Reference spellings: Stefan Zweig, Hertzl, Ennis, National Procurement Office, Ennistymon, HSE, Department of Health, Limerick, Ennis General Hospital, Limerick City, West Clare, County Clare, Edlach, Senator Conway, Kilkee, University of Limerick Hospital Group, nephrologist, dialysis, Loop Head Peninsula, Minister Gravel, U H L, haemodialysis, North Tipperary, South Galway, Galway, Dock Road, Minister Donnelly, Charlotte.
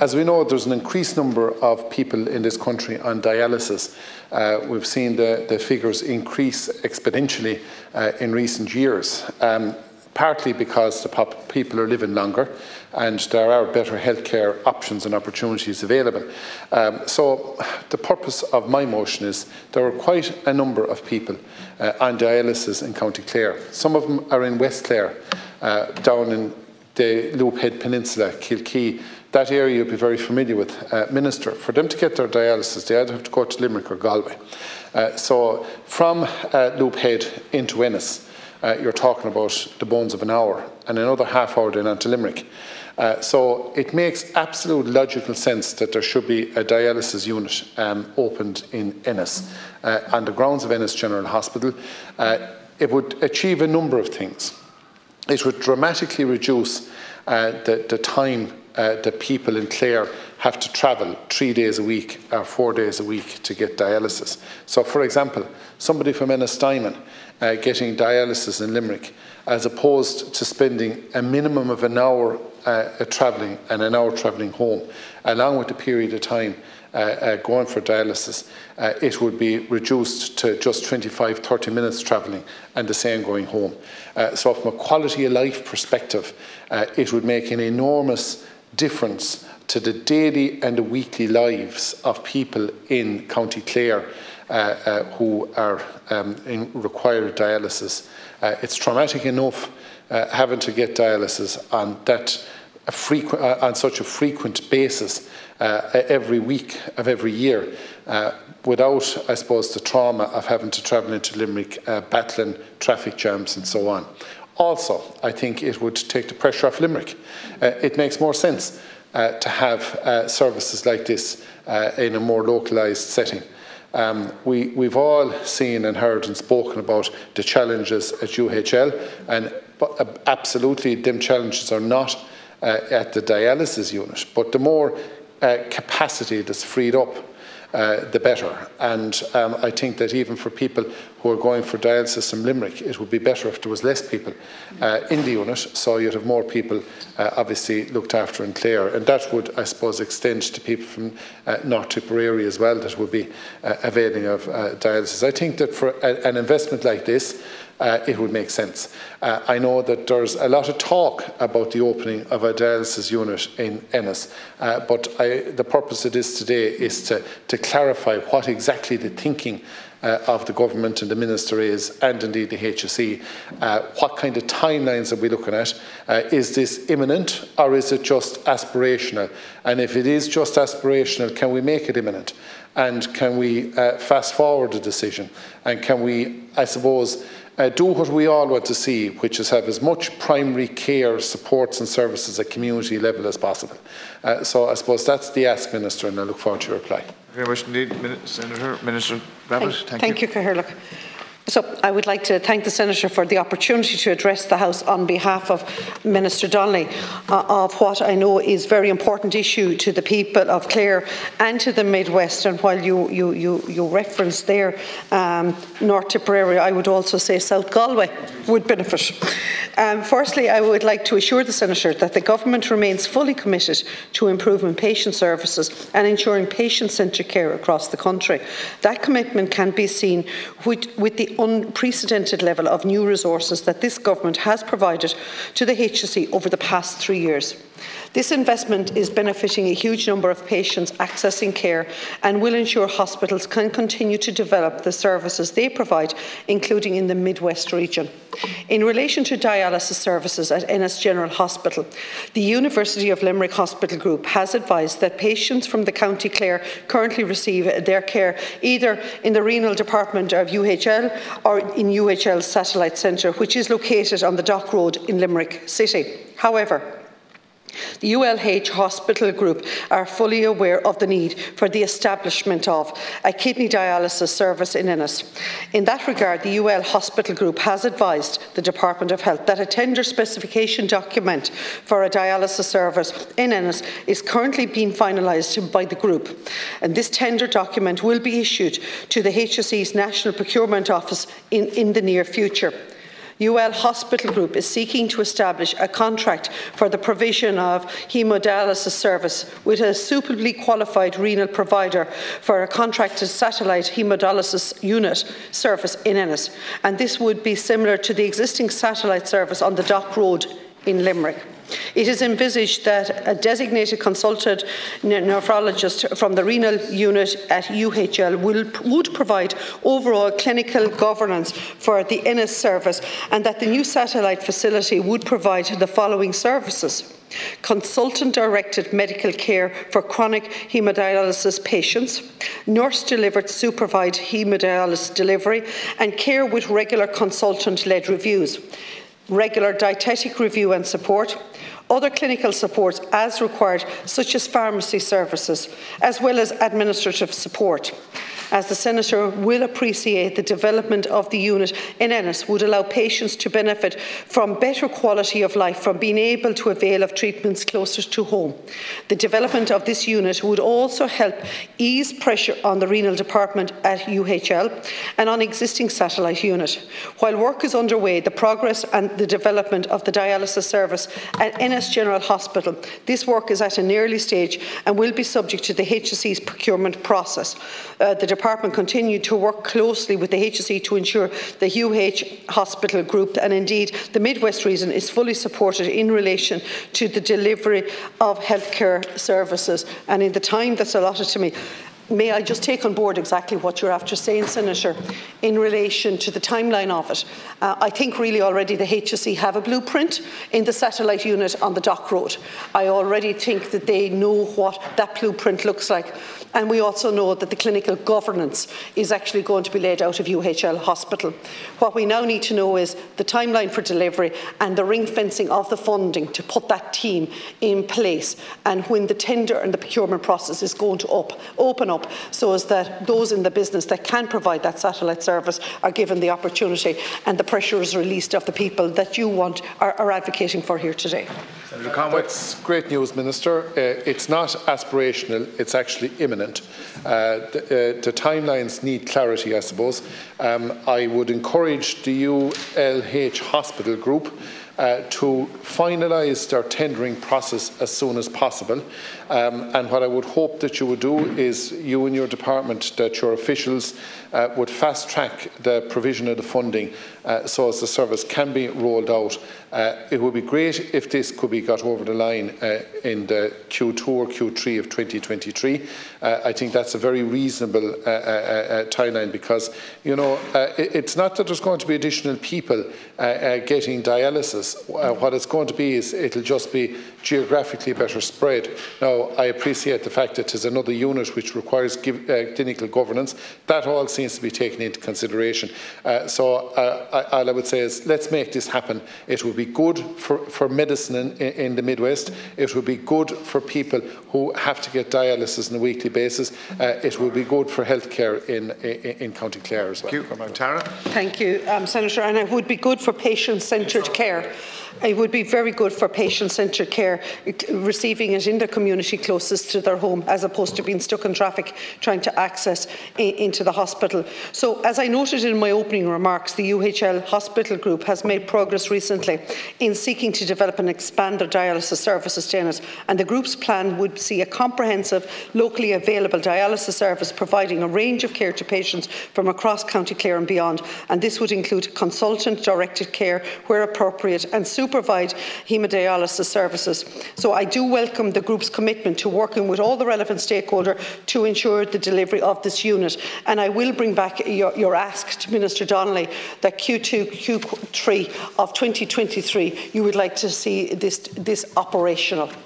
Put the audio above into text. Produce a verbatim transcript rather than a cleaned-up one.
As we know, there's an increased number of people in this country on dialysis. Uh, we've seen the, the figures increase exponentially uh, in recent years, um, partly because the pop people are living longer and there are better healthcare options and opportunities available. Um, so the purpose of my motion is there are quite a number of people uh, on dialysis in County Clare. Some of them are in West Clare, uh, down in the Loop Head Peninsula, Kilkee. That area you'll be very familiar with, uh, Minister. For them to get their dialysis, they either have to go to Limerick or Galway. Uh, so from uh, Loop Head into Ennis, uh, you're talking about the bones of an hour, and another half hour then onto Limerick. Uh, so it makes absolute logical sense that there should be a dialysis unit um, opened in Ennis, uh, on the grounds of Ennis General Hospital. Uh, it would achieve a number of things. It would dramatically reduce uh, the, the time Uh, the people in Clare have to travel three days a week or four days a week to get dialysis. So, for example, somebody from Ennistymon uh, getting dialysis in Limerick, as opposed to spending a minimum of an hour uh, travelling and an hour travelling home, along with the period of time uh, uh, going for dialysis, uh, it would be reduced to just twenty-five, thirty minutes travelling and the same going home. Uh, so from a quality of life perspective, uh, it would make an enormous difference to the daily and the weekly lives of people in County Clare uh, uh, who are um, in required dialysis. Uh, it's traumatic enough uh, having to get dialysis on that a frequent, uh, on such a frequent basis uh, every week of every year, uh, without, I suppose, the trauma of having to travel into Limerick, uh, battling traffic jams and so on. Also, I think it would take the pressure off Limerick. Uh, it makes more sense uh, to have uh, services like this uh, in a more localised setting. Um, we, we've all seen and heard and spoken about the challenges at U H L, and uh, absolutely them challenges are not uh, at the dialysis unit, but the more uh, capacity that's freed up, Uh, the better. And um, I think that even for people who are going for dialysis in Limerick, it would be better if there was less people uh, in the unit, so you'd have more people uh, obviously looked after in Clare. And that would, I suppose, extend to people from uh, North Tipperary as well that would be uh, availing of uh, dialysis. I think that for a, an investment like this, Uh, it would make sense. Uh, I know that there's a lot of talk about the opening of a dialysis unit in Ennis, uh, but I, the purpose of this today is to, to clarify what exactly the thinking uh, of the government and the minister is, and indeed the H S E. Uh, what kind of timelines are we looking at? Uh, is this imminent or is it just aspirational? And if it is just aspirational, can we make it imminent? And can we uh, fast forward the decision? And can we, I suppose, Uh, do what we all want to see, which is have as much primary care, supports and services at community level as possible. Uh, so I suppose that's the ask, Minister, and I look forward to your reply. Very much indeed, Senator. Minister Gravel, thank, thank you. Thank you, Cahirlock. So I would like to thank the Senator for the opportunity to address the House on behalf of Minister Donnelly uh, of what I know is a very important issue to the people of Clare and to the Midwest. And while you, you, you, you referenced there um, North Tipperary, I would also say South Galway would benefit. Um, firstly, I would like to assure the Senator that the Government remains fully committed to improving patient services and ensuring patient-centric care across the country. That commitment can be seen with, with the unprecedented level of new resources that this Government has provided to the H S E over the past three years. This investment is benefiting a huge number of patients accessing care and will ensure hospitals can continue to develop the services they provide, including in the Midwest region. In relation to dialysis services at Ennis General Hospital, the University of Limerick Hospital Group has advised that patients from the County Clare currently receive their care either in the renal department of U H L or in U H L's satellite centre, which is located on the Dock Road in Limerick City. However, the U L H Hospital Group are fully aware of the need for the establishment of a kidney dialysis service in Ennis. In that regard, the U L Hospital Group has advised the Department of Health that a tender specification document for a dialysis service in Ennis is currently being finalised by the group. And this tender document will be issued to the H S E's National Procurement Office in, in the near future. U L Hospital Group is seeking to establish a contract for the provision of haemodialysis service with a suitably qualified renal provider for a contracted satellite haemodialysis unit service in Ennis, and this would be similar to the existing satellite service on the Dock Road in Limerick. It is envisaged that a designated consultant nephrologist from the renal unit at U H L will, would provide overall clinical governance for the Ennis service, and that the new satellite facility would provide the following services: consultant-directed medical care for chronic haemodialysis patients, nurse-delivered supervised haemodialysis delivery, and care with regular consultant-led reviews, regular dietetic review and support, other clinical supports as required, such as pharmacy services, as well as administrative support. As the Senator will appreciate, the development of the unit in Ennis would allow patients to benefit from better quality of life from being able to avail of treatments closer to home. The development of this unit would also help ease pressure on the renal department at U H L and on existing satellite unit. While work is underway, the progress and the development of the dialysis service at Ennis General Hospital, this work is at an early stage and will be subject to the H S E's procurement process. Uh, the Department continued to work closely with the H S E to ensure the U H Hospital Group and indeed the Midwest region is fully supported in relation to the delivery of healthcare services. And in the time that's allotted to me, may I just take on board exactly what you're after saying, Senator, in relation to the timeline of it. Uh, I think really already the H S E have a blueprint in the satellite unit on the Dock Road. I already think that they know what that blueprint looks like. And we also know that the clinical governance is actually going to be laid out of U H L Hospital. What we now need to know is the timeline for delivery and the ring fencing of the funding to put that team in place, and when the tender and the procurement process is going to up, open up, so as that those in the business that can provide that satellite service are given the opportunity and the pressure is released of the people that you want are, are advocating for here today. Senator Conway. That's great news, Minister. Uh, it's not aspirational, it's actually imminent. Uh, the, uh, the timelines need clarity, I suppose. Um, I would encourage the U L H Hospital Group Uh, to finalise their tendering process as soon as possible. Um, and what I would hope that you would do is, you and your department, that your officials uh, would fast-track the provision of the funding uh, so as the service can be rolled out. Uh, it would be great if this could be got over the line uh, in the Q two or Q three of twenty twenty-three. Uh, I think that's a very reasonable uh, uh, uh, timeline, because, you know, uh, it, it's not that there's going to be additional people uh, uh, getting dialysis. Uh, what it's going to be is it'll just be geographically better spread. Now, I appreciate the fact that there's another unit which requires give, uh, clinical governance. That all seems to be taken into consideration. Uh, so uh, I, all I would say is, let's make this happen. It would be good for, for medicine in, in the Midwest. It would be good for people who have to get dialysis on a weekly basis. Uh, it would be good for healthcare in, in, in County Clare as well. Thank you, Tara. Thank you, um, Senator. And it would be good for patient-centred care. It would be very good for patient-centred care, receiving it in the community closest to their home, as opposed to being stuck in traffic trying to access into the hospital. So, as I noted in my opening remarks, the U H L Hospital Group has made progress recently in seeking to develop and expand their dialysis services to Ennis, and the group's plan would see a comprehensive, locally available dialysis service providing a range of care to patients from across County Clare and beyond, and this would include consultant-directed care where appropriate and supervised haemodialysis services. So I do welcome the group's commitment to working with all the relevant stakeholders to ensure the delivery of this unit. And I will bring back your, your ask to Minister Donnelly that Q two, Q three of twenty twenty-three, you would like to see this, this operational.